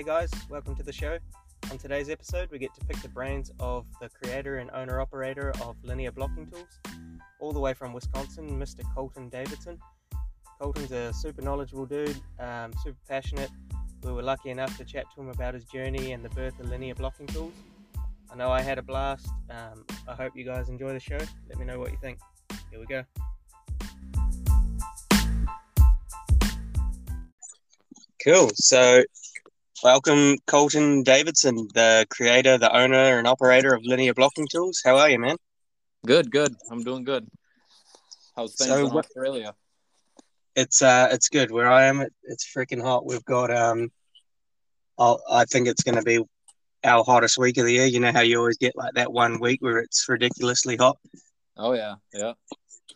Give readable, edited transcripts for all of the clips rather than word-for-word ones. Hey guys, welcome to the show. On today's episode, we get to pick the brains of the creator and owner-operator of Linear Blocking Tools, all the way from Wisconsin, Mr. Colton Davidson. Colton's a super knowledgeable dude, super passionate. We were lucky enough to chat to him about his journey and the birth of Linear Blocking Tools. I know I had a blast. I hope you guys enjoy the show. Let me know what you think. Here we go. Cool. So, welcome Colton Davidson, the creator, the owner, and operator of Linear Blocking Tools. How are you, man? Good. I'm doing good. How's things in Australia? It's good. Where I am, it's freaking hot. We've got I think it's going to be our hottest week of the year. You know how you always get like that one week where it's ridiculously hot. Oh yeah.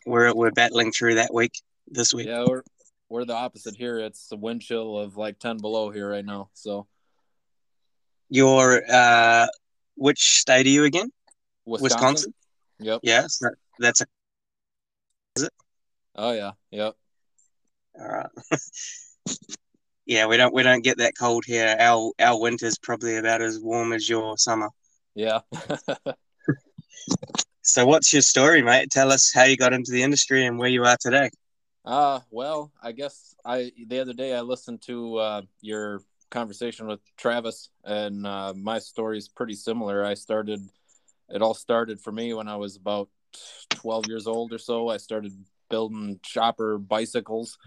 We're battling through that week this week. Yeah. We're the opposite here. It's the wind chill of like 10 below here right now. So, which state are you again? Wisconsin? Yep. Yeah. So that's is it? Oh yeah. Yep. All right. Yeah, we don't get that cold here. Our winter's probably about as warm as your summer. Yeah. So, what's your story, mate? Tell us how you got into the industry and where you are today. Well, I guess the other day I listened to your conversation with Travis, and my story is pretty similar. It all started for me when I was about 12 years old or so. I started building chopper bicycles,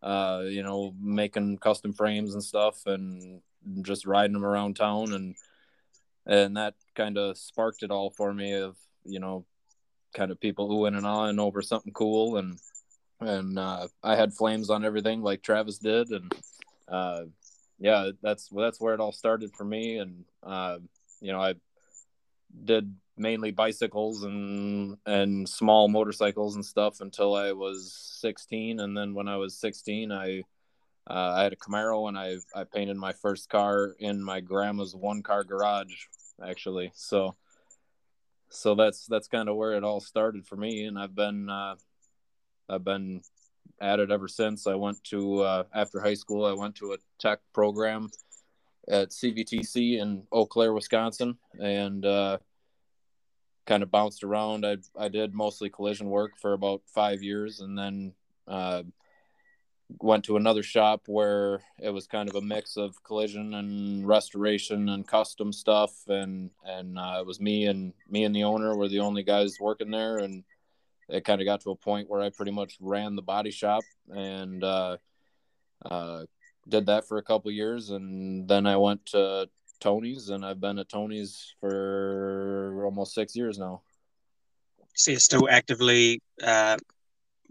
making custom frames and stuff, and just riding them around town, and that kind of sparked it all for me of, kind of people oohing and ahhing over something cool, and I had flames on everything like Travis did, and that's where it all started for me. And I did mainly bicycles and small motorcycles and stuff until I was 16, and then when I was 16 I had a Camaro, and I painted my first car in my grandma's one car garage, actually. So that's kind of where it all started for me, and I've been at it ever since. I went to, after high school, I went to a tech program at CVTC in Eau Claire, Wisconsin, and kind of bounced around. I did mostly collision work for about 5 years, and then went to another shop where it was kind of a mix of collision and restoration and custom stuff. And it was me and the owner were the only guys working there, and it kind of got to a point where I pretty much ran the body shop, and did that for a couple of years. And then I went to Tony's, and I've been at Tony's for almost 6 years now. So you're still actively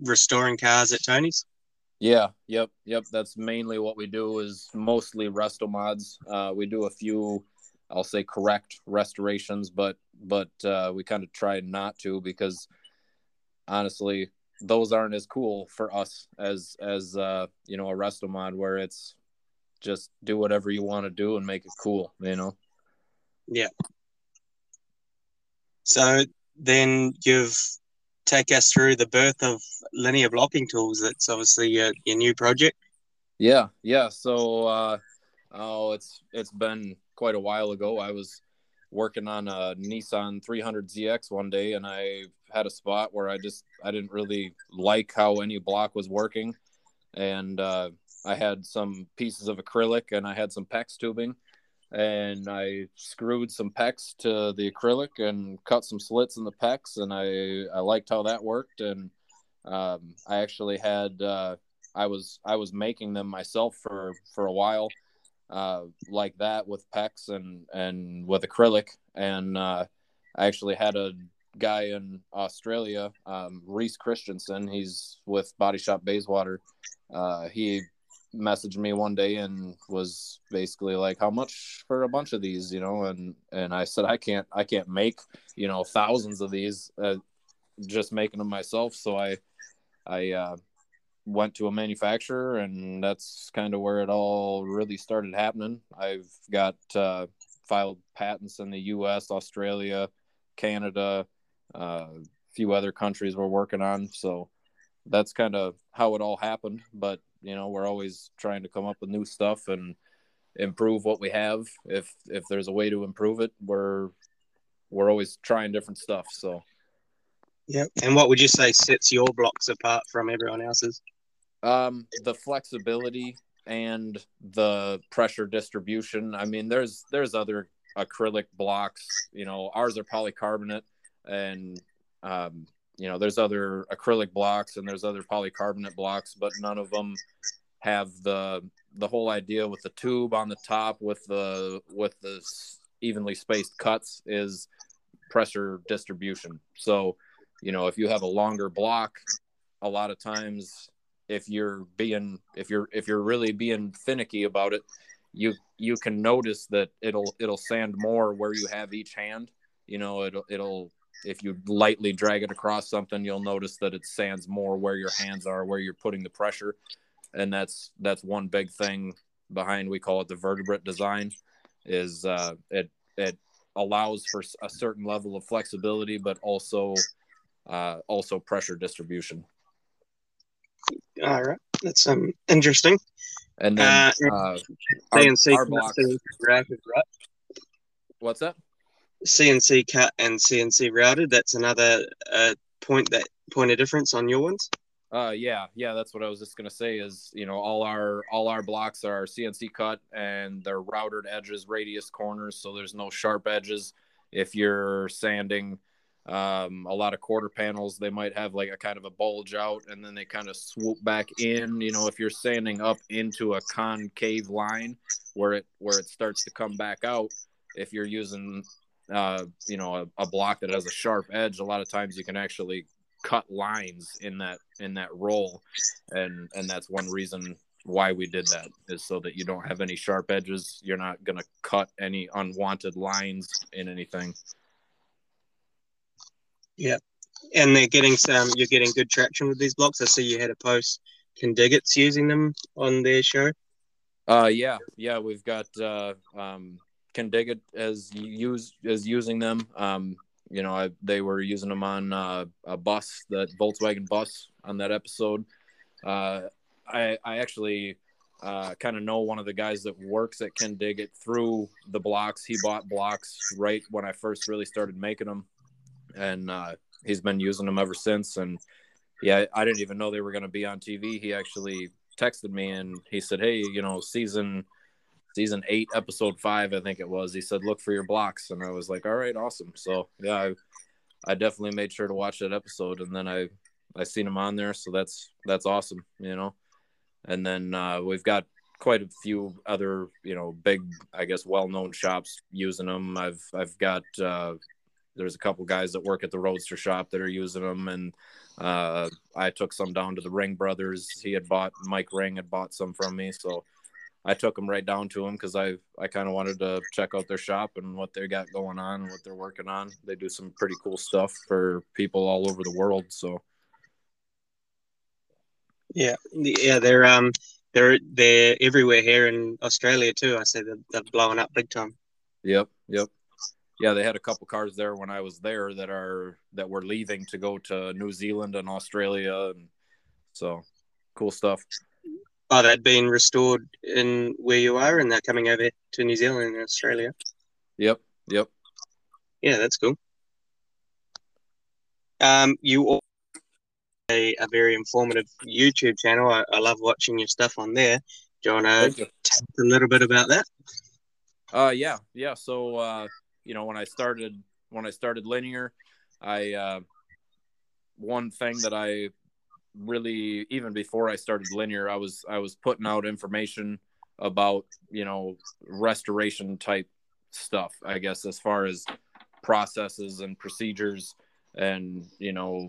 restoring cars at Tony's? Yeah. Yep. That's mainly what we do, is mostly resto mods. We do a few, I'll say, correct restorations, but we kind of try not to, because honestly, those aren't as cool for us as a resto mod, where it's just do whatever you want to do and make it cool, Yeah. So then you've take us through the birth of Linear Blocking Tools. That's obviously your new project. Yeah. So, it's been quite a while ago. I was working on a Nissan 300ZX one day, and I had a spot where I didn't really like how any block was working, and I had some pieces of acrylic, and I had some PEX tubing, and I screwed some PEX to the acrylic and cut some slits in the PEX, and I liked how that worked, and I actually had I was making them myself for a while, like that, with PEX and with acrylic. And I actually had a guy in Australia, Reese Christensen, he's with Body Shop Bayswater. He messaged me one day and was basically like, how much for a bunch of these, and I said, I can't make, thousands of these, just making them myself. So I went to a manufacturer, and that's kind of where it all really started happening. I've got filed patents in the U.S., Australia, Canada, a few other countries we're working on. So that's kind of how it all happened. But, we're always trying to come up with new stuff, and improve what we have. If there's a way to improve it, we're always trying different stuff. So. Yep. And what would you say sets your blocks apart from everyone else's? The flexibility and the pressure distribution. I mean, there's other acrylic blocks, you know, ours are polycarbonate, and you know, there's other acrylic blocks and there's other polycarbonate blocks, but none of them have the whole idea with the tube on the top with the evenly spaced cuts is pressure distribution. So, you know, if you have a longer block, a lot of times if you're really being finicky about it, you can notice that it'll sand more where you have each hand. You know, it'll if you lightly drag it across something, you'll notice that it sands more where your hands are, where you're putting the pressure. And that's one big thing behind, we call it the vertebrate design, is it allows for a certain level of flexibility, but also pressure distribution. All right, that's interesting. And then CNC our blocks. Routed, right? What's that? CNC cut and CNC routed. That's another point of difference on your ones. Yeah. That's what I was just gonna say. Is, you know, all our blocks are CNC cut and they're routed edges, radius, corners. So there's no sharp edges. If you're sanding a lot of quarter panels, they might have like a kind of a bulge out and then they kind of swoop back in. You know, if you're sanding up into a concave line where it starts to come back out, if you're using you know, a block that has a sharp edge, a lot of times you can actually cut lines in that roll, and that's one reason why we did that, is so that you don't have any sharp edges. You're not going to cut any unwanted lines in anything. Yeah, and they're getting you're getting good traction with these blocks. I see you had a post, Kindig-It's using them on their show. Yeah, we've got Kindig-It is using them. You know, they were using them on a bus, that Volkswagen bus on that episode. I actually kind of know one of the guys that works at Kindig-It through the blocks. He bought blocks right when I first really started making them. And he's been using them ever since. And yeah, I didn't even know they were going to be on TV. He actually texted me and he said, "Hey, you know, season 8, episode 5, I think it was." He said, "Look for your blocks." And I was like, "All right, awesome." So yeah, I definitely made sure to watch that episode. And then I seen him on there, so that's awesome, you know. And then we've got quite a few other, you know, big, I guess, well-known shops using them. I've got. There's a couple guys that work at the Roadster Shop that are using them. And I took some down to the Ring Brothers. Mike Ring had bought some from me. So I took them right down to them because I kind of wanted to check out their shop and what they got going on and what they're working on. They do some pretty cool stuff for people all over the world. So. Yeah, they're everywhere here in Australia too. I say they're blowing up big time. Yep. Yeah, they had a couple cars there when I was there that were leaving to go to New Zealand and Australia, and so cool stuff. Oh, they'd been restored in where you are, and they're coming over to New Zealand and Australia. Yep. Yeah, that's cool. You all have a very informative YouTube channel. I love watching your stuff on there. Do you want to talk a little bit about that? Yeah. So. You know, when I started Linear, one thing that I really, even before I started Linear, I was putting out information about, you know, restoration type stuff, I guess, as far as processes and procedures and, you know,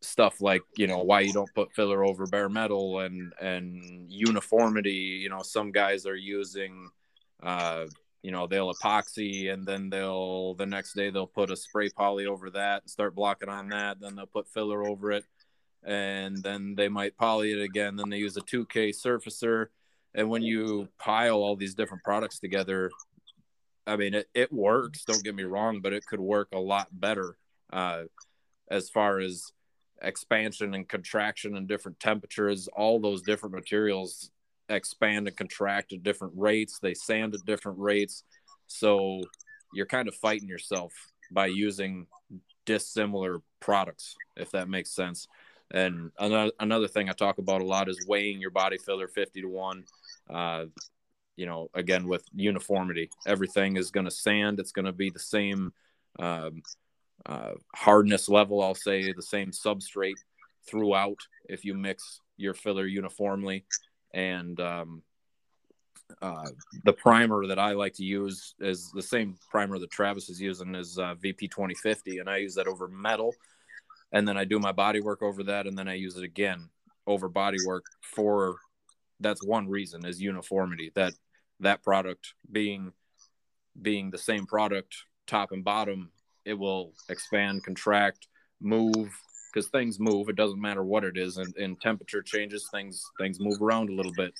stuff like, you know, why you don't put filler over bare metal and uniformity. You know, some guys are using, you know, they'll epoxy and then the next day they'll put a spray poly over that and start blocking on that. Then they'll put filler over it and then they might poly it again. Then they use a 2K surfacer. And when you pile all these different products together, I mean, it works, don't get me wrong, but it could work a lot better as far as expansion and contraction and different temperatures. All those different materials expand and contract at different rates. They sand at different rates. So you're kind of fighting yourself by using dissimilar products, if that makes sense. And another thing I talk about a lot is weighing your body filler 50 to 1. You know, again, with uniformity, everything is going to sand. It's going to be the same hardness level, I'll say, the same substrate throughout if you mix your filler uniformly. And the primer that I like to use is the same primer that Travis is using, is VP 2050, and I use that over metal. And then I do my body work over that, and then I use it again over body work for – that's one reason, is uniformity. That product being the same product, top and bottom, it will expand, contract, move, because things move. It doesn't matter what it is, and temperature changes. Things move around a little bit,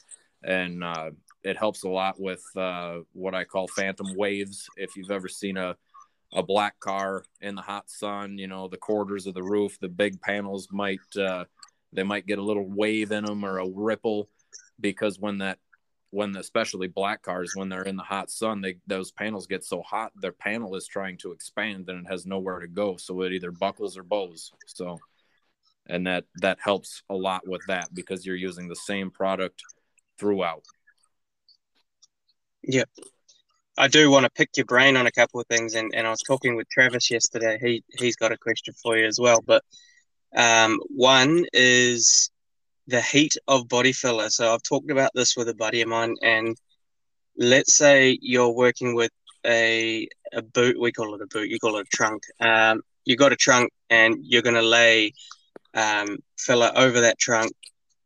and it helps a lot with what I call phantom waves. If you've ever seen a black car in the hot sun, you know, the quarters of the roof, the big panels might get a little wave in them or a ripple, because especially black cars, when they're in the hot sun, those panels get so hot, their panel is trying to expand and it has nowhere to go. So it either buckles or bows. So, and that helps a lot with that, because you're using the same product throughout. Yep. I do want to pick your brain on a couple of things, and I was talking with Travis yesterday. He's got a question for you as well, but one is the heat of body filler. So I've talked about this with a buddy of mine, and let's say you're working with a boot. We call it a boot. You call it a trunk. You've got a trunk, and you're going to lay filler over that trunk.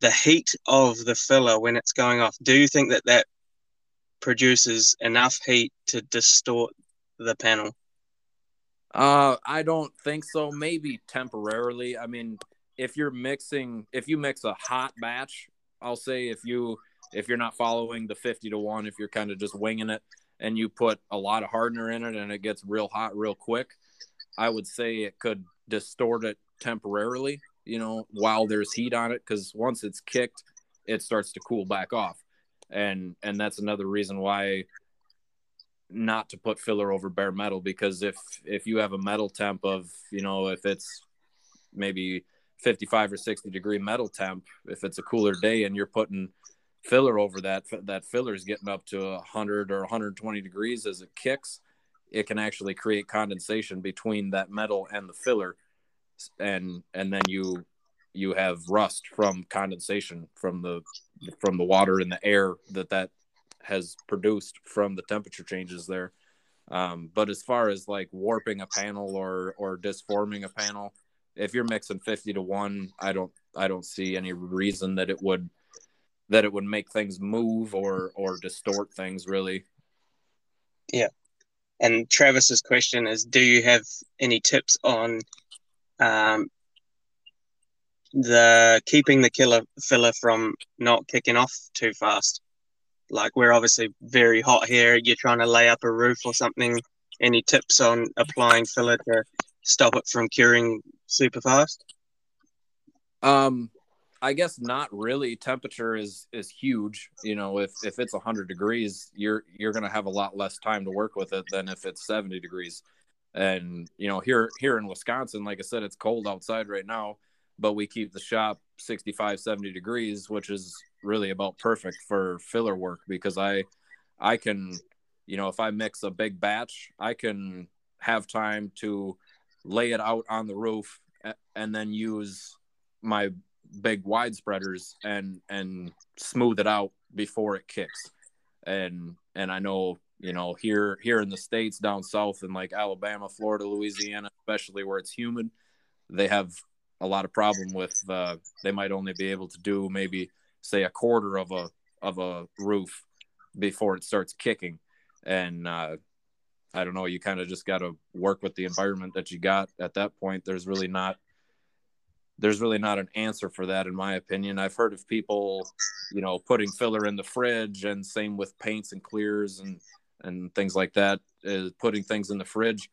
The heat of the filler when it's going off, do you think that produces enough heat to distort the panel? I don't think so. Maybe temporarily. I mean, if you mix a hot batch, I'll say, if you're not following the 50 to 1, if you're kind of just winging it and you put a lot of hardener in it and it gets real hot real quick, I would say it could distort it temporarily, you know, while there's heat on it, because once it's kicked, it starts to cool back off. And that's another reason why not to put filler over bare metal, because if you have a metal temp of, you know, if it's maybe 55 or 60 degree metal temp, if it's a cooler day and you're putting filler over that filler is getting up to 100 or 120 degrees as it kicks, it can actually create condensation between that metal and the filler. And then you have rust from condensation from the water and the air that has produced from the temperature changes there. But as far as like warping a panel or disforming a panel, if you're mixing 50 to 1, I don't see any reason that it would make things move or distort things, really. Yeah. And Travis's question is, do you have any tips on keeping the killer filler from not kicking off too fast? Like, we're obviously very hot here. You're trying to lay up a roof or something. Any tips on applying filler to stop it from curing super fast? I guess not really. Temperature is huge. You know, if it's 100 degrees, you're going to have a lot less time to work with it than if it's 70 degrees. And, you know, here in Wisconsin, like I said, it's cold outside right now, but we keep the shop 65, 70 degrees, which is really about perfect for filler work, because I can, you know, if I mix a big batch, I can have time to lay it out on the roof and then use my big wide spreaders and smooth it out before it kicks. And I know, you know, here in the States, down south in like Alabama, Florida, Louisiana, especially where it's humid, they have a lot of problem with they might only be able to do maybe say a quarter of a roof before it starts kicking. And I don't know, you kind of just got to work with the environment that you got at that point. There's really not an answer for that, in my opinion. I've heard of people, you know, putting filler in the fridge, and same with paints and clears and things like that, putting things in the fridge.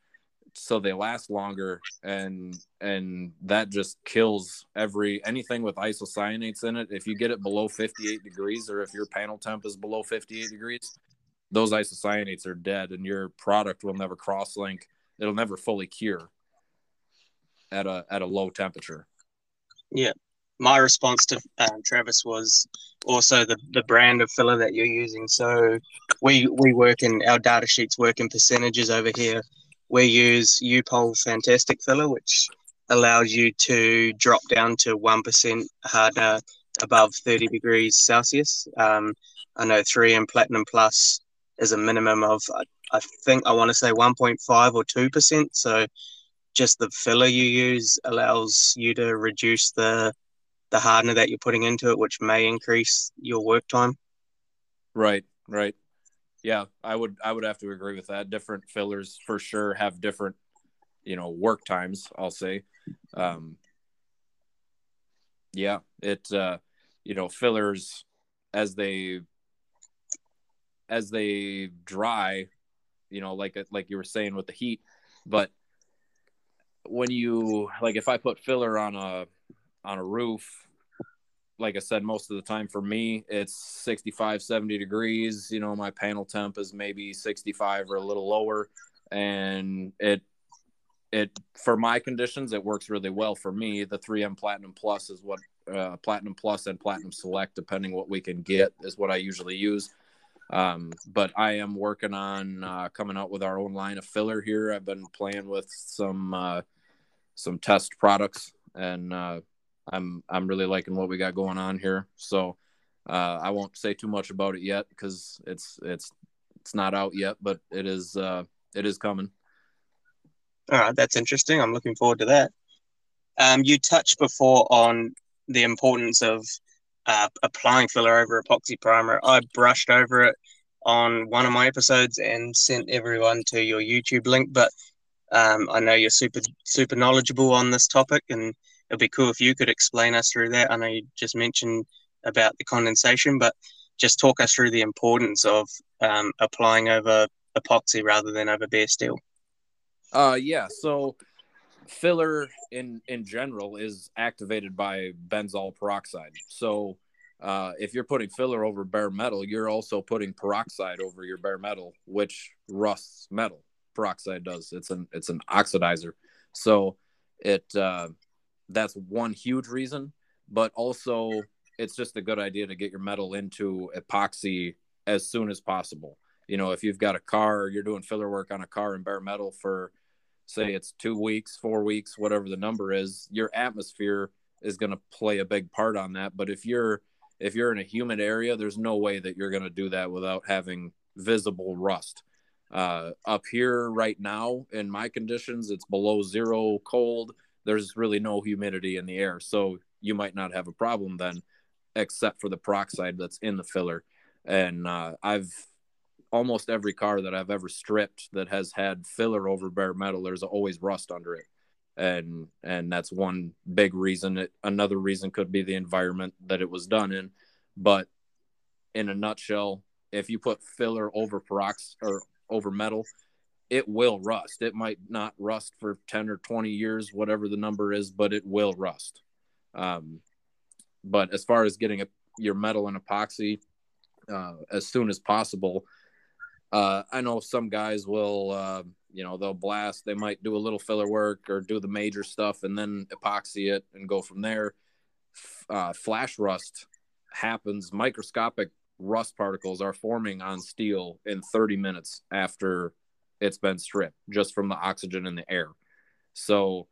so they last longer, and that just kills anything with isocyanates in it. If you get it below 58 degrees, or if your panel temp is below 58 degrees, those isocyanates are dead, and your product will never cross-link. It'll never fully cure at a low temperature. Yeah. My response to Travis was also the brand of filler that you're using. So we work in, our data sheets work in percentages over here. We use U-Pol Fantastic Filler, which allows you to drop down to 1% hardener above 30 degrees Celsius. I know 3M Platinum Plus is a minimum of, I think I want to say 1.5 or 2%. So just the filler you use allows you to reduce the hardener that you're putting into it, which may increase your work time. Right. Yeah, I would have to agree with that. Different fillers for sure have different, work times, I'll say. Yeah, it, fillers as they dry, like you were saying with the heat, but when you, like if I put filler on a roof, like I said, most of the time for me, it's 65, 70 degrees. My panel temp is maybe 65 or a little lower. And it for my conditions, it works really well for me. The 3M Platinum Plus is what Platinum Plus and Platinum Select, depending what we can get, is what I usually use. But I am working on coming out with our own line of filler here. I've been playing with some test products, and I'm really liking what we got going on here. So I won't say too much about it yet because it's not out yet, but it is coming. All right, that's interesting. I'm looking forward to that. You touched before on the importance of applying filler over epoxy primer. I brushed over it on one of my episodes and sent everyone to your YouTube link, but I know you're super knowledgeable on this topic, and it'd be cool if you could explain us through that. I know you just mentioned about the condensation, but just talk us through the importance of applying over epoxy rather than over bare steel. Yeah, so filler in general is activated by benzoyl peroxide. So if you're putting filler over bare metal, you're also putting peroxide over your bare metal, which rusts metal. Peroxide does. It's an oxidizer. So that's one huge reason, but also it's just a good idea to get your metal into epoxy as soon as possible. If you've got a car, you're doing filler work on a car in bare metal for, say, it's 2 weeks, 4 weeks, whatever the number is, your atmosphere is going to play a big part on that. But if you're in a humid area, there's no way that you're going to do that without having visible rust. Up here right now in my conditions, it's below zero cold. There's really no humidity in the air, so you might not have a problem then, except for the peroxide that's in the filler. And I've almost every car that I've ever stripped that has had filler over bare metal, there's always rust under it, and that's one big reason. Another reason could be the environment that it was done in, but in a nutshell, if you put filler over peroxide or over metal, it will rust. It might not rust for 10 or 20 years, whatever the number is, but it will rust. But as far as getting your metal in epoxy as soon as possible, I know some guys will, they'll blast. They might do a little filler work or do the major stuff and then epoxy it and go from there. Flash rust happens. Microscopic rust particles are forming on steel in 30 minutes after it's been stripped, just from the oxygen in the air. So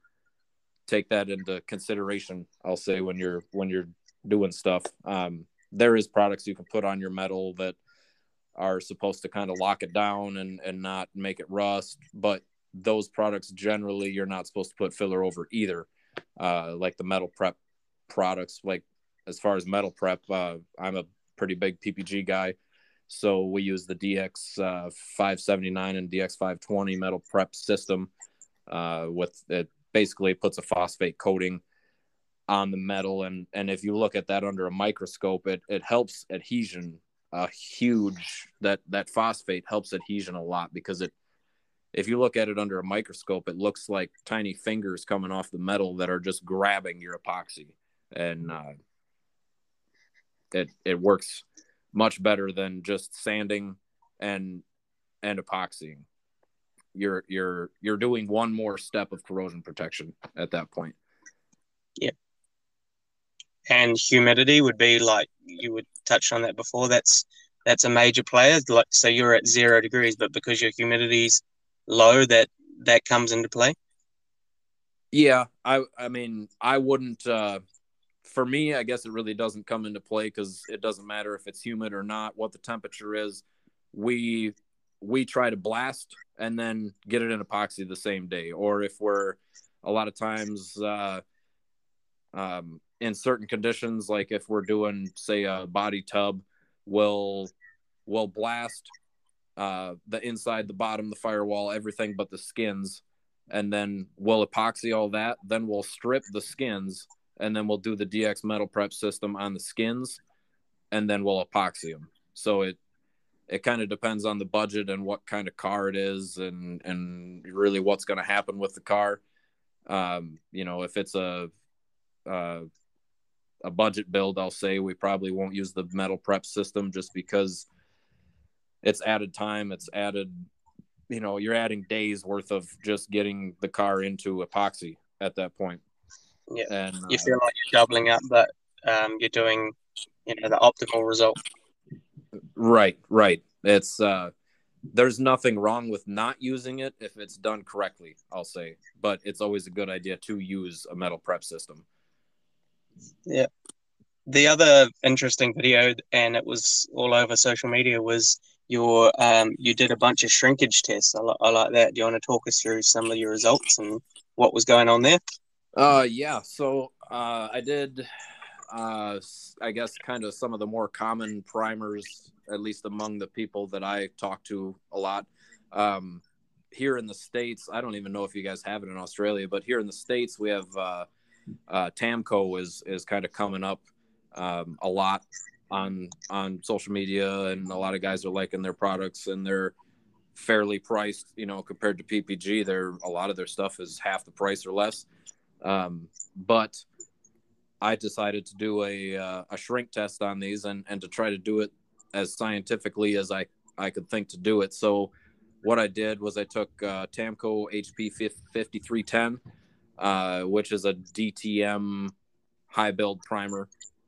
take that into consideration, I'll say, when you're doing stuff. There is products you can put on your metal that are supposed to kind of lock it down and not make it rust, but those products generally you're not supposed to put filler over either. Like the metal prep products, like as far as metal prep, I'm a pretty big PPG guy. So we use the DX 579 and DX 520 metal prep system. With it basically puts a phosphate coating on the metal, and if you look at that under a microscope, it helps adhesion. That phosphate helps adhesion a lot because it if you look at it under a microscope, it looks like tiny fingers coming off the metal that are just grabbing your epoxy. And it works much better than just sanding and epoxying. You're doing one more step of corrosion protection at that point. Yeah. And humidity would be, like you would touch on that before, that's a major player. Like, so you're at 0 degrees, but because your humidity's low, that comes into play. Yeah, I mean, I wouldn't, for me, I guess it really doesn't come into play because it doesn't matter if it's humid or not, what the temperature is. We try to blast and then get it in epoxy the same day. Or if we're, a lot of times, in certain conditions, like if we're doing, say, a body tub, we'll blast the inside, the bottom, the firewall, everything but the skins, and then we'll epoxy all that. Then we'll strip the skins, and then we'll do the DX metal prep system on the skins, and then we'll epoxy them. So it kind of depends on the budget and what kind of car it is, and really what's going to happen with the car. You know, if it's a budget build, I'll say we probably won't use the metal prep system just because it's added time. It's added, you know, you're adding days worth of just getting the car into epoxy at that point. Yeah. And you feel like you're doubling up, but you're doing, you know, the optimal result. Right. It's there's nothing wrong with not using it if it's done correctly, I'll say, but it's always a good idea to use a metal prep system. Yeah. The other interesting video, and it was all over social media, was your you did a bunch of shrinkage tests. I like that. Do you want to talk us through some of your results and what was going on there? Yeah. So I did, I guess, kind of some of the more common primers, at least among the people that I talk to a lot. Here in the States, I don't even know if you guys have it in Australia, but here in the States we have Tamco is kind of coming up a lot on social media, and a lot of guys are liking their products, and they're fairly priced, you know, compared to PPG. A lot of their stuff is half the price or less. But I decided to do a shrink test on these and to try to do it as scientifically as I could think to do it. So what I did was I took Tamco HP 5310, which is a DTM high build primer.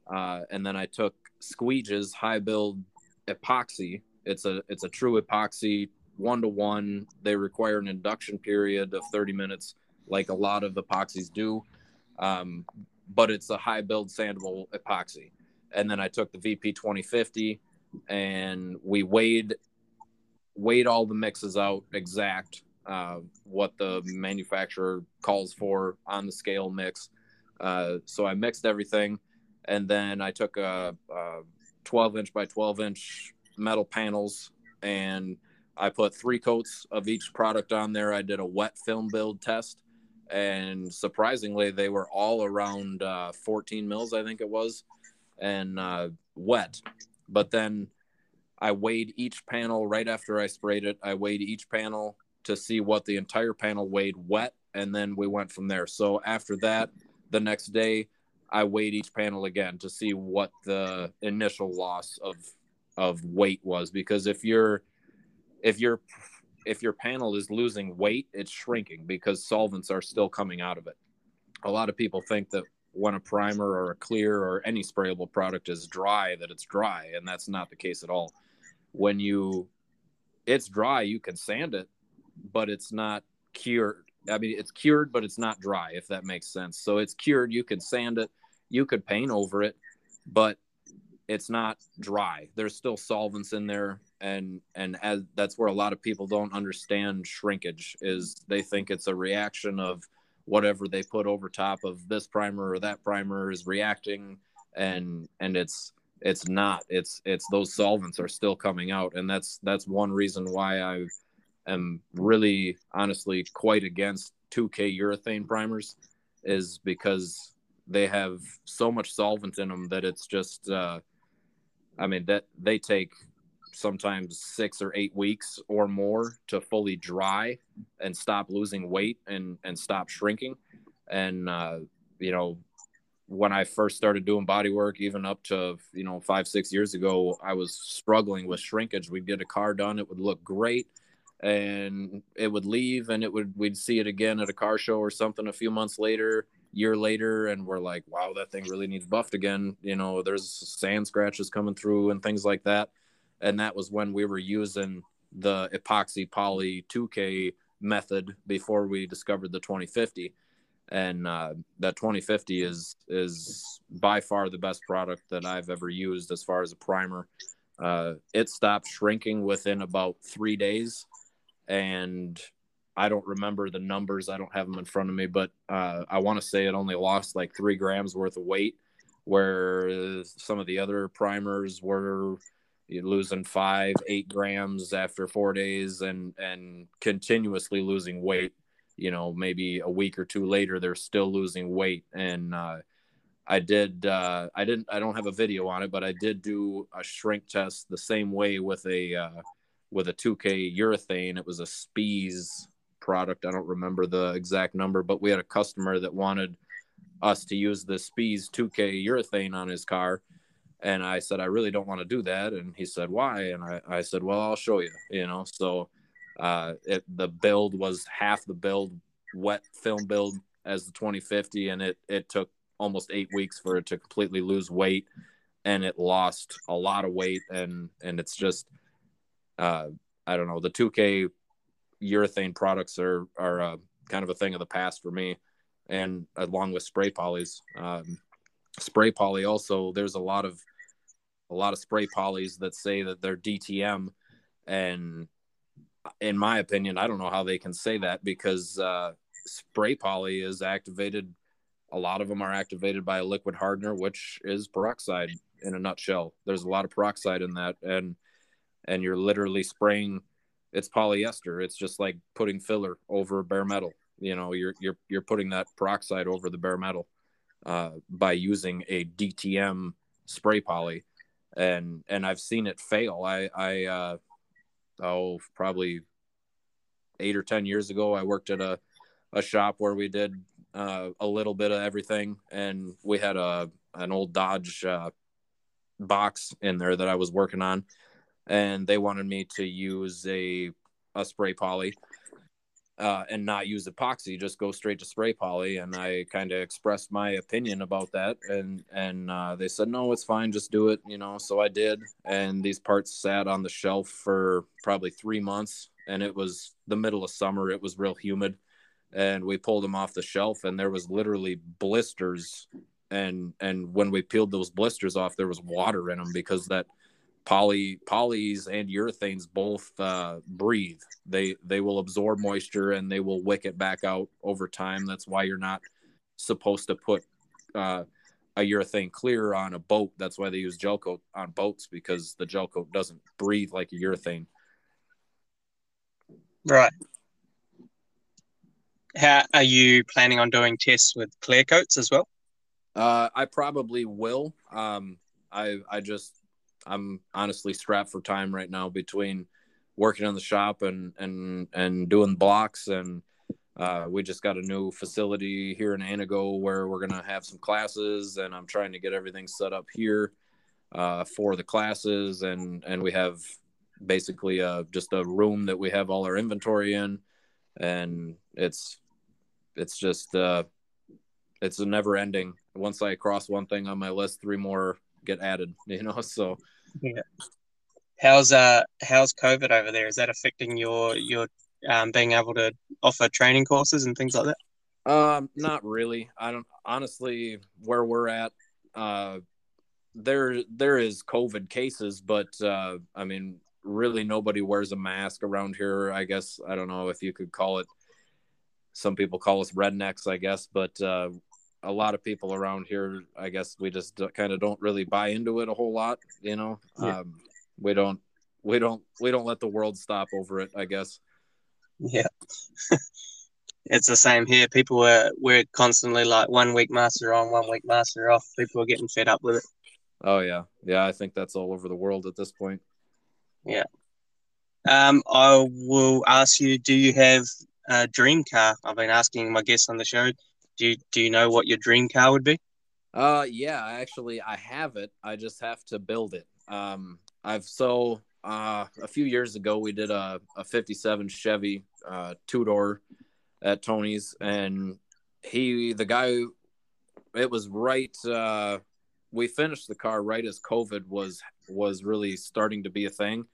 And then I took Squeege's high build epoxy. It's a true epoxy 1-to-1. They require an induction period of 30 minutes, like a lot of epoxies do. But it's a high build sandable epoxy. And then I took the VP 2050 and we weighed all the mixes out exact, what the manufacturer calls for on the scale mix. So I mixed everything, and then I took a 12 inch by 12 inch metal panels, and I put 3 coats of each product on there. I did a wet film build test, and surprisingly they were all around 14 mils, I think it was, and wet. But then I weighed each panel right after I sprayed it. I weighed each panel to see what the entire panel weighed wet, and then we went from there. So after that, the next day, I weighed each panel again to see what the initial loss of weight was, because if your panel is losing weight, it's shrinking because solvents are still coming out of it. A lot of people think that when a primer or a clear or any sprayable product is dry, that it's dry, and that's not the case at all. When it's dry, you can sand it, but it's not cured. I mean, it's cured, but it's not dry, if that makes sense. So it's cured, you can sand it, you could paint over it, but it's not dry. There's still solvents in there, and that's where a lot of people don't understand shrinkage, is they think it's a reaction of whatever they put over top of this primer or that primer is reacting, and it's not. It's those solvents are still coming out, and that's one reason why I am really honestly quite against 2K urethane primers, is because they have so much solvent in them that it's just I mean, that they take sometimes 6 or 8 weeks or more to fully dry and stop losing weight and stop shrinking. And, you know, when I first started doing body work, even up to, 5, 6 years ago, I was struggling with shrinkage. We'd get a car done. It would look great and it would leave, and we'd see it again at a car show or something a few months later, year later, and we're like, wow, that thing really needs buffed again. You know, there's sand scratches coming through and things like that. And that was when we were using the epoxy poly 2K method before we discovered the 2050. And that 2050 is by far the best product that I've ever used as far as a primer. It stopped shrinking within about 3 days. And I don't remember the numbers. I don't have them in front of me, but I want to say it only lost like 3 grams worth of weight, where some of the other primers were losing 5, 8 grams after 4 days and continuously losing weight. You know, maybe a week or two later, they're still losing weight. And I don't have a video on it, but I did do a shrink test the same way with a 2K urethane. It was a Spee's product. I don't remember the exact number, but we had a customer that wanted us to use the Spee's 2K urethane on his car. And I said, I really don't want to do that. And he said, why? And I said, well, I'll show you, you know? So, the build was half the build, wet film build as the 2050. And it took almost 8 weeks for it to completely lose weight, and it lost a lot of weight. And it's just, I don't know, the 2K urethane products are kind of a thing of the past for me. And along with spray polys, spray poly also, there's a lot of spray polys that say that they're DTM, and in my opinion, I don't know how they can say that, because spray poly is activated. A lot of them are activated by a liquid hardener, which is peroxide in a nutshell. There's a lot of peroxide in that, and you're literally spraying. It's polyester. It's just like putting filler over bare metal. You know, you're putting that peroxide over the bare metal by using a DTM spray poly, and I've seen it fail. Probably 8 or 10 years ago, I worked at a shop where we did a little bit of everything, and we had an old Dodge box in there that I was working on, and they wanted me to use a spray poly and not use epoxy, just go straight to spray poly. And I kind of expressed my opinion about that, and they said, no, it's fine, just do it, you know. So I did, and these parts sat on the shelf for probably 3 months, and it was the middle of summer, it was real humid, and we pulled them off the shelf, and there was literally blisters, and when we peeled those blisters off, there was water in them, because that polys and urethanes both breathe. They will absorb moisture, and they will wick it back out over time. That's why you're not supposed to put a urethane clear on a boat. That's why they use gel coat on boats, because the gel coat doesn't breathe like a urethane. Right. How are you planning on doing tests with clear coats as well? I probably will. I'm honestly strapped for time right now between working on the shop and doing blocks. And we just got a new facility here in Antigo where we're going to have some classes, and I'm trying to get everything set up here for the classes. And we have basically just a room that we have all our inventory in, and it's just, it's a never ending. Once I cross one thing on my list, 3 more get added, you know. So yeah. How's COVID over there? Is that affecting your being able to offer training courses and things like that? Not really. I don't, honestly, where we're at, there is COVID cases, but I mean, really nobody wears a mask around here. I guess I don't know if you could call it, some people call us rednecks, I guess, but a lot of people around here, I guess we just kind of don't really buy into it a whole lot, you know. Yeah. We don't let the world stop over it, I guess. Yeah. It's the same here. People were constantly like, 1 week master on, 1 week master off. People are getting fed up with it. Oh yeah. Yeah. I think that's all over the world at this point. Yeah. I will ask you, do you have a dream car? I've been asking my guests on the show. Do you know what your dream car would be? Yeah, actually, I have it. I just have to build it. A few years ago, we did a 57 Chevy two-door at Tony's, and it was right. We finished the car right as COVID was really starting to be a thing.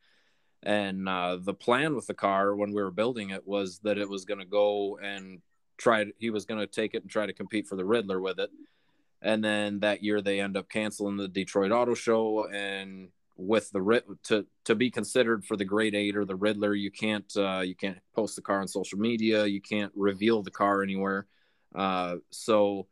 And the plan with the car when we were building it was that it was going to go and he was going to take it and try to compete for the Riddler with it. And then that year they end up canceling the Detroit Auto Show, and with to be considered for the Grade 8 or the Riddler, you can't post the car on social media, you can't reveal the car anywhere. So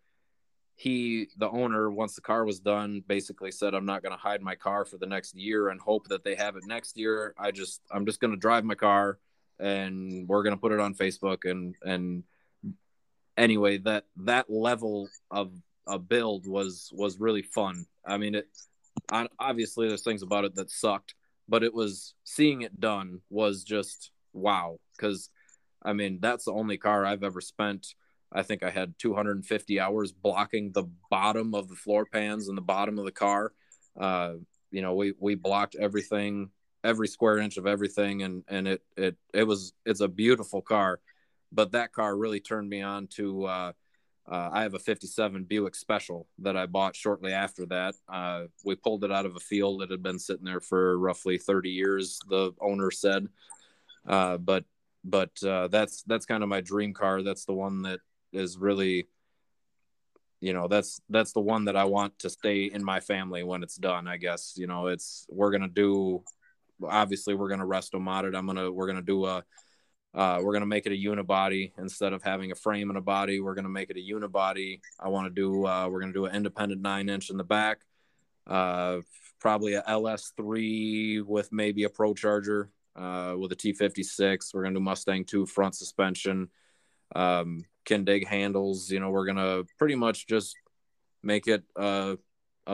the owner, once the car was done, basically said, I'm not going to hide my car for the next year and hope that they have it next year. I'm just going to drive my car, and we're going to put it on Facebook. And anyway, that level of a build was really fun. I mean, obviously there's things about it that sucked, but it was, seeing it done was just wow. 'Cause I mean, that's the only car I've ever spent. I think I had 250 hours blocking the bottom of the floor pans and the bottom of the car. We blocked everything, every square inch of everything. And it's a beautiful car, but that car really turned me on to, I have a 57 Buick Special that I bought shortly after that. We pulled it out of a field that had been sitting there for roughly 30 years, the owner said, but that's kind of my dream car. That's the one that is really, that's the one that I want to stay in my family when it's done, I guess. We're going to resto mod it. We're going to make it a unibody instead of having a frame and a body. We're going to make it a unibody. We're going to do an independent 9-inch in the back, probably a LS3 with maybe a Pro Charger, with a T56. We're going to do Mustang 2 front suspension, Kindig handles. We're going to pretty much just make it a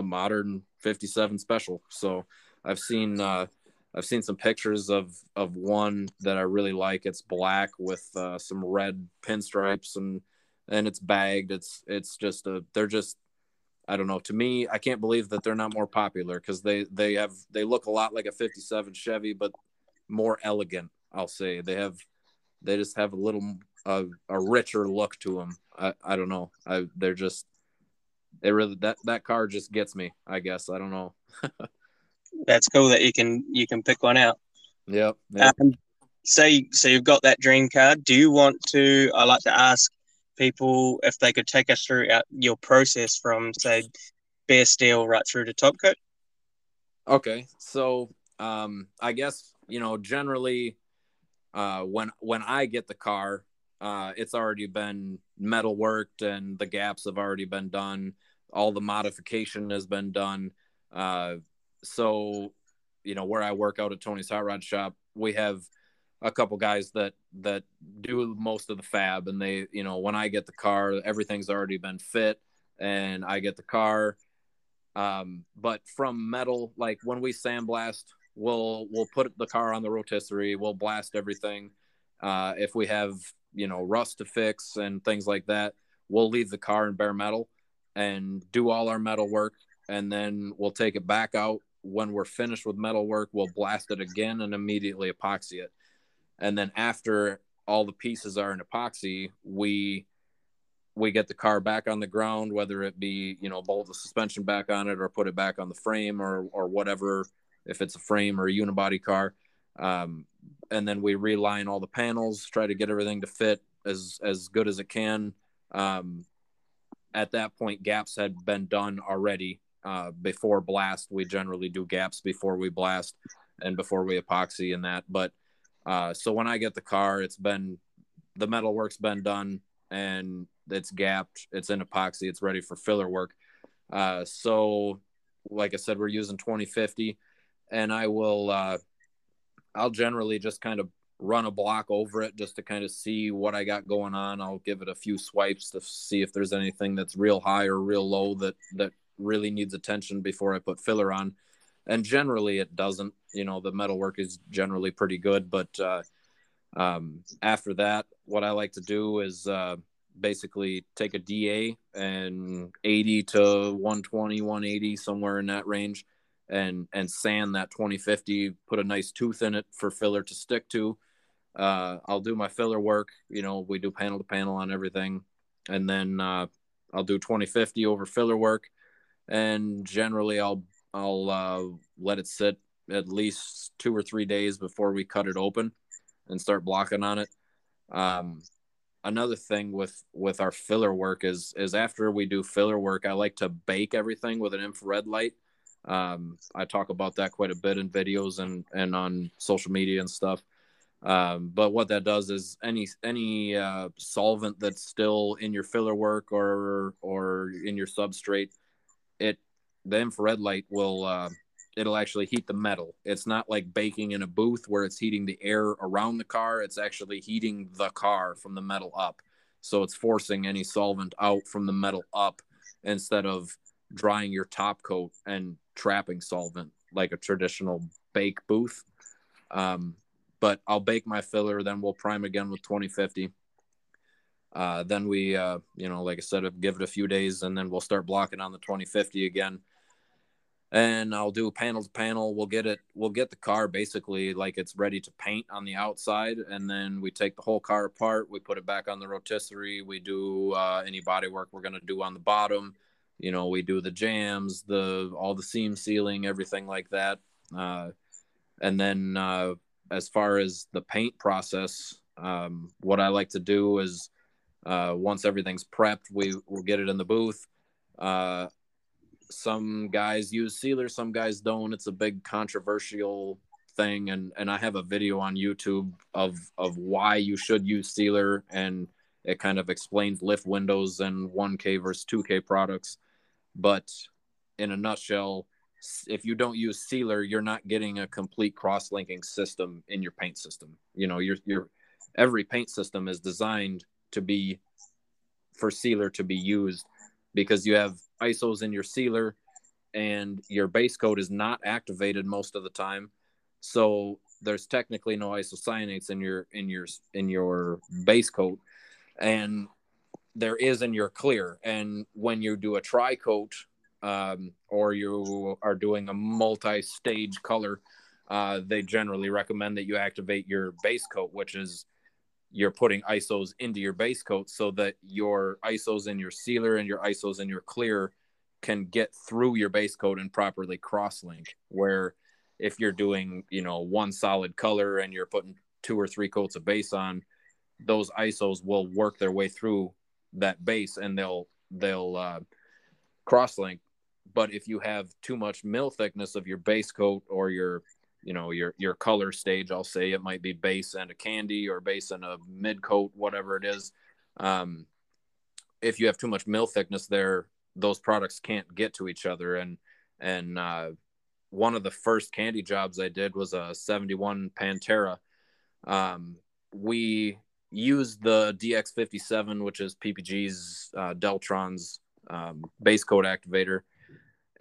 modern 57 Special. So I've seen some pictures of one that I really like. It's black with some red pinstripes and it's bagged. I don't know. To me, I can't believe that they're not more popular, because they look a lot like a 57 Chevy, but more elegant. I'll say they just have a little, a richer look to them. I don't know. That car just gets me, I guess. I don't know. That's cool that you can pick one out. Yep. So you've got that dream car. Do you want to? I like to ask people if they could take us through your process from, say, bare steel right through to top coat. Okay, so I guess generally, when I get the car, it's already been metal worked and the gaps have already been done. All the modification has been done. So, where I work out at Tony's Hot Rod Shop, we have a couple guys that do most of the fab, and they, when I get the car, everything's already been fit and I get the car. But from metal, like when we sandblast, we'll put the car on the rotisserie, we'll blast everything. If we have, rust to fix and things like that, we'll leave the car in bare metal and do all our metal work. And then we'll take it back out. When we're finished with metal work, we'll blast it again and immediately epoxy it. And then after all the pieces are in epoxy, we get the car back on the ground, whether it be, bolt the suspension back on it or put it back on the frame or whatever, if it's a frame or a unibody car. And then we reline all the panels, try to get everything to fit as good as it can. At that point, gaps had been done already. Before blast, we generally do gaps before we blast and before we epoxy and that. But so when I get the car, the metal work's been done and it's gapped, it's in epoxy, it's ready for filler work. So like I said, we're using 2050, and I'll generally just kind of run a block over it just to kind of see what I got going on. I'll give it a few swipes to see if there's anything that's real high or real low that really needs attention before I put filler on. and generally it doesn't. You know, the metal work is generally pretty good, but after that, what I like to do is basically take a DA and 80 to 120, 180, somewhere in that range, and sand that 2050, put a nice tooth in it for filler to stick to. I'll do my filler work. You know, we do panel to panel on everything. And then I'll do 2050 over filler work. And generally I'll let it sit at least 2 or 3 days before we cut it open and start blocking on it. Another thing with our filler work is after we do filler work, I like to bake everything with an infrared light. I talk about that quite a bit in videos and on social media and stuff. But what that does is any solvent that's still in your filler work or in your substrate, the infrared light will, it'll actually heat the metal. It's not like baking in a booth where it's heating the air around the car. It's actually heating the car from the metal up. So it's forcing any solvent out from the metal up instead of drying your top coat and trapping solvent like a traditional bake booth. But I'll bake my filler, then we'll prime again with 2050. Then we, like I said, give it a few days, and then we'll start blocking on the 2050 again. And I'll do panel to panel. We'll get the car basically like it's ready to paint on the outside, and then we take the whole car apart. We put it back on the rotisserie. We do any body work we're gonna do on the bottom. You know, we do the jams, all the seam sealing, everything like that. And then as far as the paint process, what I like to do is once everything's prepped, we'll get it in the booth. Some guys use sealers, some guys don't. It's a big controversial thing, and I have a video on YouTube of why you should use sealer, and it kind of explains lift windows and 1K versus 2K products. But in a nutshell, if you don't use sealer, you're not getting a complete cross-linking system in your paint system. You know, your every paint system is designed to be for sealer to be used, because you have ISOs in your sealer and your base coat is not activated most of the time. So there's technically no isocyanates in your base coat, and there is in your clear. And when you do a tri coat, or you are doing a multi-stage color, they generally recommend that you activate your base coat, which is you're putting ISOs into your base coat so that your ISOs in your sealer and your ISOs in your clear can get through your base coat and properly cross-link. Where if you're doing, one solid color and you're putting 2 or 3 coats of base on, those ISOs will work their way through that base and they'll cross-link. But if you have too much mill thickness of your base coat or your color stage, I'll say it might be base and a candy or base and a mid coat, whatever it is. If you have too much mill thickness there, those products can't get to each other. And one of the first candy jobs I did was a 71 Pantera. We used the DX57, which is PPG's Deltron's base coat activator.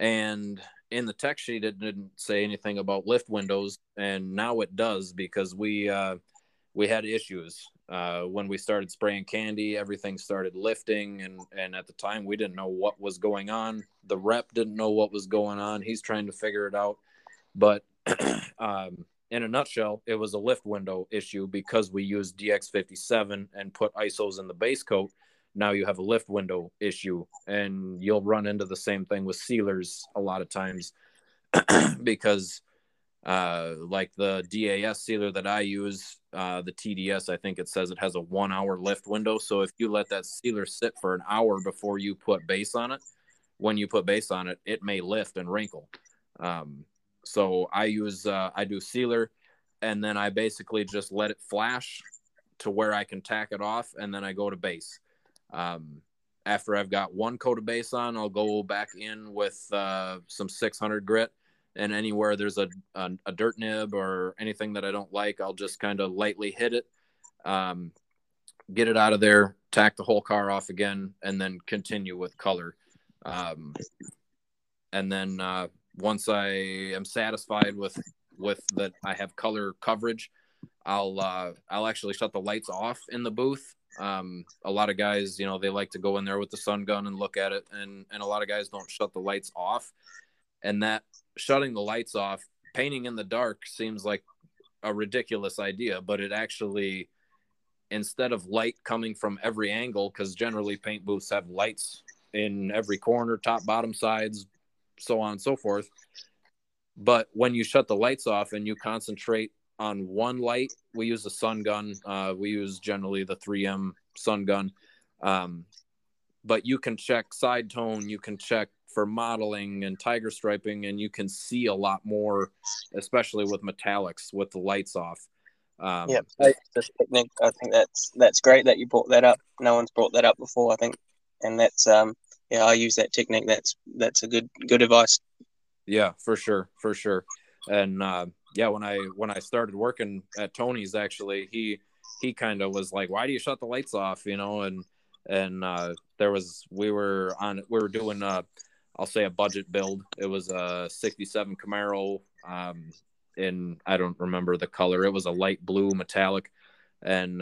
And in the tech sheet, it didn't say anything about lift windows, and now it does, because we had issues when we started spraying candy. Everything started lifting, and at the time we didn't know what was going on. The rep didn't know what was going on. He's trying to figure it out, but in a nutshell, it was a lift window issue because we used DX57 and put ISOs in the base coat. Now you have a lift window issue, and you'll run into the same thing with sealers a lot of times because like the DAS sealer that I use, the TDS, I think it says it has a 1 hour lift window. So if you let that sealer sit for an hour before you put base on it, when you put base on it, it may lift and wrinkle. So I do sealer, and then I basically just let it flash to where I can tack it off. And then I go to base. After I've got one coat of base on, I'll go back in with some 600 grit, and anywhere there's a dirt nib or anything that I don't like, I'll just kind of lightly hit it, get it out of there, tack the whole car off again, and then continue with color. And then once I am satisfied with that I have color coverage, I'll actually shut the lights off in the booth. A lot of guys, you know, they like to go in there with the sun gun and look at it, and a lot of guys don't shut the lights off. And that shutting the lights off, painting in the dark seems like a ridiculous idea, but it actually, instead of light coming from every angle, because generally paint booths have lights in every corner, top, bottom, sides, so on and so forth. But when you shut the lights off and you concentrate on one light, we use a sun gun. We use generally the 3M sun gun. But you can check side tone, you can check for modeling and tiger striping, and you can see a lot more, especially with metallics, with the lights off. Yeah, this technique, I think that's great that you brought that up. No one's brought that up before, I think. And that's, yeah, I use that technique. That's a good advice. Yeah, for sure. For sure. And, yeah, when I started working at Tony's, actually, he kind of was like, why do you shut the lights off? You know, and we were doing I'll say a budget build. It was a 67 Camaro. And I don't remember the color. It was a light blue metallic, and,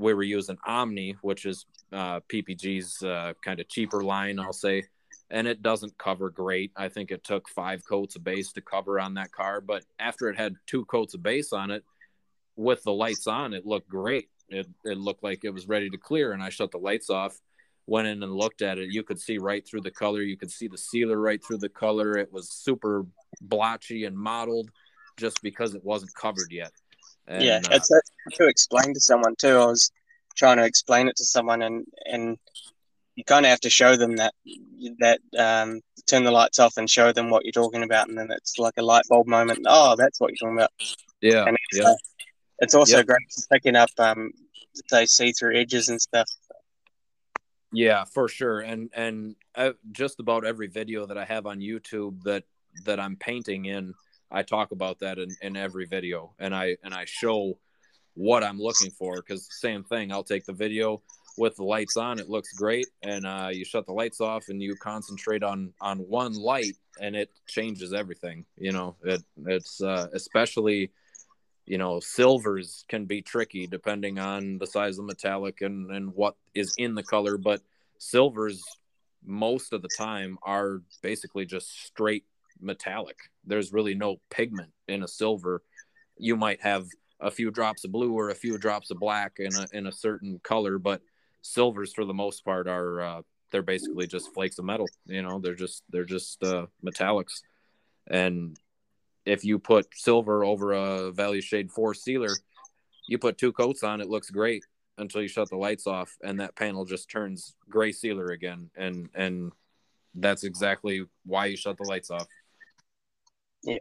we were using Omni, which is, PPG's, kind of cheaper line, I'll say. And it doesn't cover great. I think it took 5 coats of base to cover on that car. But after it had 2 coats of base on it, with the lights on, it looked great. It looked like it was ready to clear. And I shut the lights off, went in and looked at it. You could see right through the color. You could see the sealer right through the color. It was super blotchy and mottled just because it wasn't covered yet. And, yeah, it's to explain to someone too. I was trying to explain it to someone, and you kind of have to show them that turn the lights off and show them what you're talking about, and then it's like a light bulb moment. Oh, that's what you're talking about. Yeah, and it's also great for picking up say see-through edges and stuff. Yeah, for sure. And just about every video that I have on YouTube that I'm painting in, I talk about that in every video, and I show what I'm looking for, because same thing. I'll take the video with the lights on, it looks great, and you shut the lights off and you concentrate on one light, and it changes everything. You know, it's especially, you know, silvers can be tricky depending on the size of the metallic and what is in the color, but silvers most of the time are basically just straight metallic. There's really no pigment in a silver. You might have a few drops of blue or a few drops of black in a certain color, but silvers for the most part are they're basically just flakes of metal. You know, they're just metallics. And if you put silver over a value shade 4 sealer, you put 2 coats on, it looks great until you shut the lights off, and that panel just turns gray sealer again, and that's exactly why you shut the lights off. Yeah.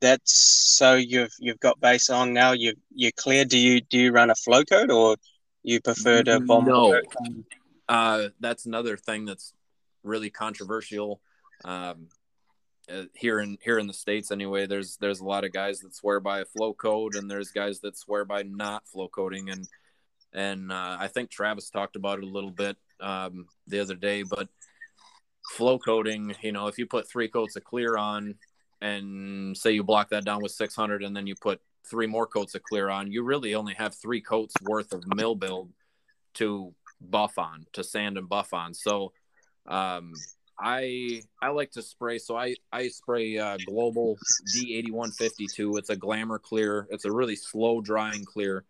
That's so you've got base on now. You're clear. Do you run a flow code, or you prefer to bomb? No, that's another thing that's really controversial here in the States. Anyway, there's a lot of guys that swear by a flow code, and there's guys that swear by not flow coding. And I think Travis talked about it a little bit the other day. But flow coding, you know, if you put 3 coats of clear on, and say you block that down with 600, and then you put 3 more coats of clear on, you really only have 3 coats worth of mill build to buff on, to sand and buff on. So I like to spray. So I spray Global D8152. It's a glamour clear. It's a really slow drying clear,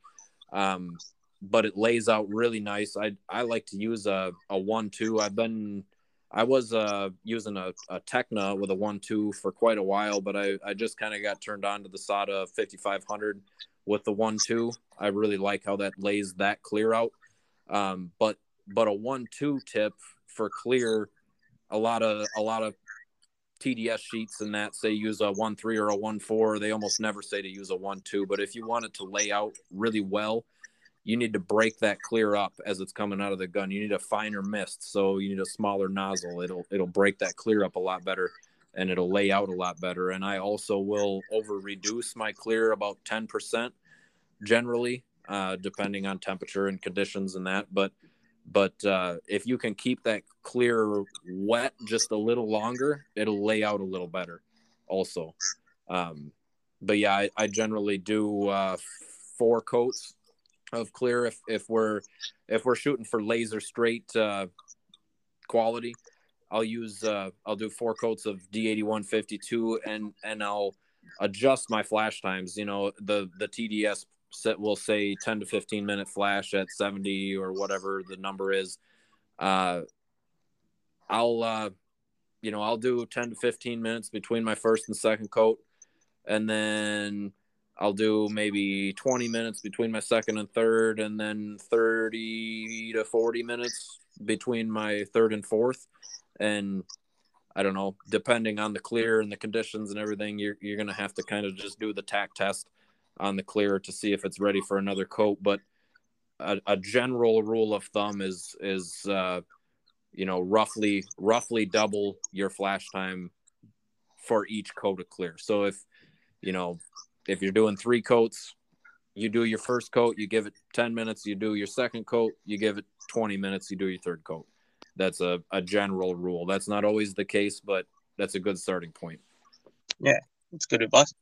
but it lays out really nice. I like to use a 1-2. I was using a Tecna with a 1-2 for quite a while, but I just kind of got turned on to the Sada 5500 with the 1-2. I really like how that lays that clear out. But a 1-2 tip for clear, a lot of TDS sheets and that say use a 1-3 or a 1-4. They almost never say to use a 1-2, but if you want it to lay out really well, you need to break that clear up as it's coming out of the gun. You need a finer mist, so you need a smaller nozzle. It'll break that clear up a lot better, and it'll lay out a lot better. And I also will over-reduce my clear about 10% generally, depending on temperature and conditions and that. But But if you can keep that clear wet just a little longer, it'll lay out a little better also. But yeah, I generally do 4 coats of clear if we're shooting for laser straight quality. I'll use I'll do 4 coats of D8152 and I'll adjust my flash times. You know, the TDS set will say 10 to 15 minute flash at 70 or whatever the number is. I'll do 10 to 15 minutes between my first and second coat, and then I'll do maybe 20 minutes between my second and third, and then 30 to 40 minutes between my third and fourth. And I don't know, depending on the clear and the conditions and everything, you're going to have to kind of just do the tack test on the clear to see if it's ready for another coat. But a general rule of thumb is roughly double your flash time for each coat of clear. So if you're doing 3 coats, you do your first coat, you give it 10 minutes, you do your second coat, you give it 20 minutes, you do your third coat. That's a general rule. That's not always the case, but that's a good starting point. Yeah, that's good advice.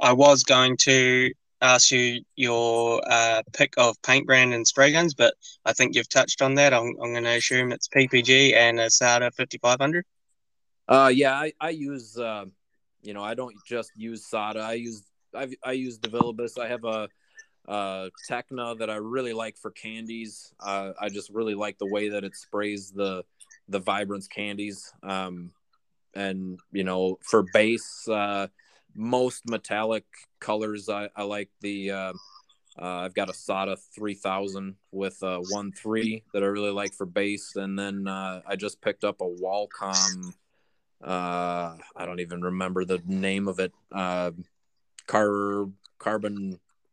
I was going to ask you your pick of paint brand and spray guns, but I think you've touched on that. I'm going to assume it's PPG and a Sada 5500. I use, I don't just use Sada. I use Devilibus. I have a Tecna that I really like for candies. I just really like the way that it sprays the Vibrance candies. For base, most metallic colors, I like the I've got a Sada 3000 with 1.3 that I really like for base, and then I just picked up a Walcom. I don't even remember the name of it. Carbon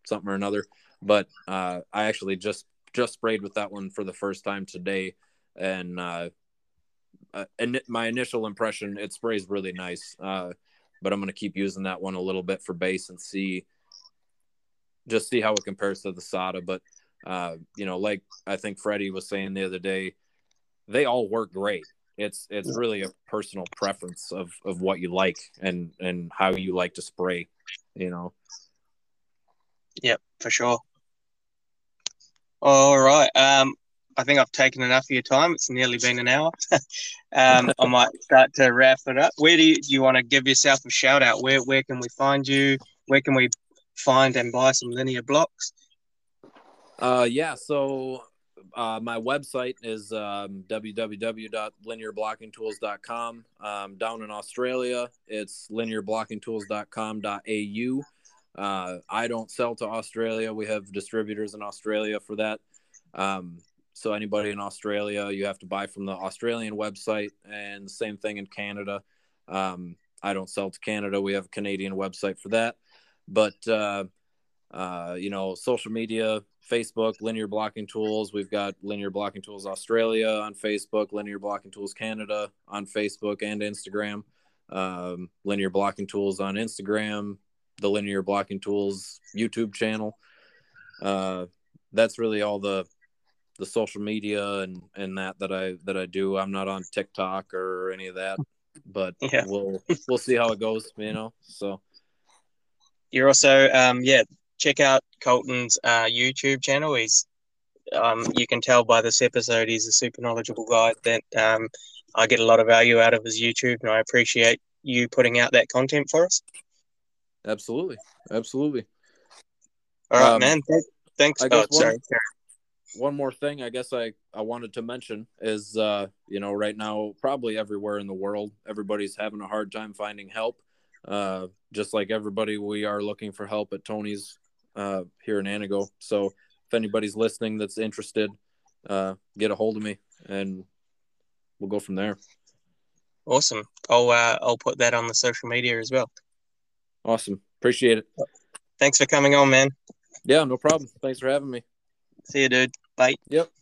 something or another, but I actually just sprayed with that one for the first time today, and my initial impression, it sprays really nice. But I'm going to keep using that one a little bit for base and see how it compares to the Sada. But, like I think Freddie was saying the other day, they all work great. It's really a personal preference of what you like and how you like to spray, Yep, for sure. All right. I think I've taken enough of your time. It's nearly been an hour. I might start to wrap it up. Where do you want to give yourself a shout out? Where can we find you? Where can we find and buy some linear blocks? My website is www.linearblockingtools.com. Down in Australia, it's linearblockingtools.com.au. I don't sell to Australia. We have distributors in Australia for that. So anybody in Australia, you have to buy from the Australian website, and the same thing in Canada. I don't sell to Canada. We have a Canadian website for that. But, social media, Facebook, Linear Blocking Tools. We've got Linear Blocking Tools Australia on Facebook, Linear Blocking Tools Canada on Facebook and Instagram, Linear Blocking Tools on Instagram, the Linear Blocking Tools YouTube channel. That's really all the social media and that I do. I'm not on TikTok or any of that, but yeah. We'll see how it goes, so. You're also, check out Colton's YouTube channel. He's, you can tell by this episode, he's a super knowledgeable guy that I get a lot of value out of his YouTube, and I appreciate you putting out that content for us. Absolutely. All right, man. Thanks. One more thing I guess I wanted to mention is, right now, probably everywhere in the world, everybody's having a hard time finding help. Just like everybody, we are looking for help at Tony's here in Antigo. So if anybody's listening that's interested, get a hold of me and we'll go from there. Awesome. I'll put that on the social media as well. Awesome. Appreciate it. Thanks for coming on, man. Yeah, no problem. Thanks for having me. See you, dude. Bye. Yep.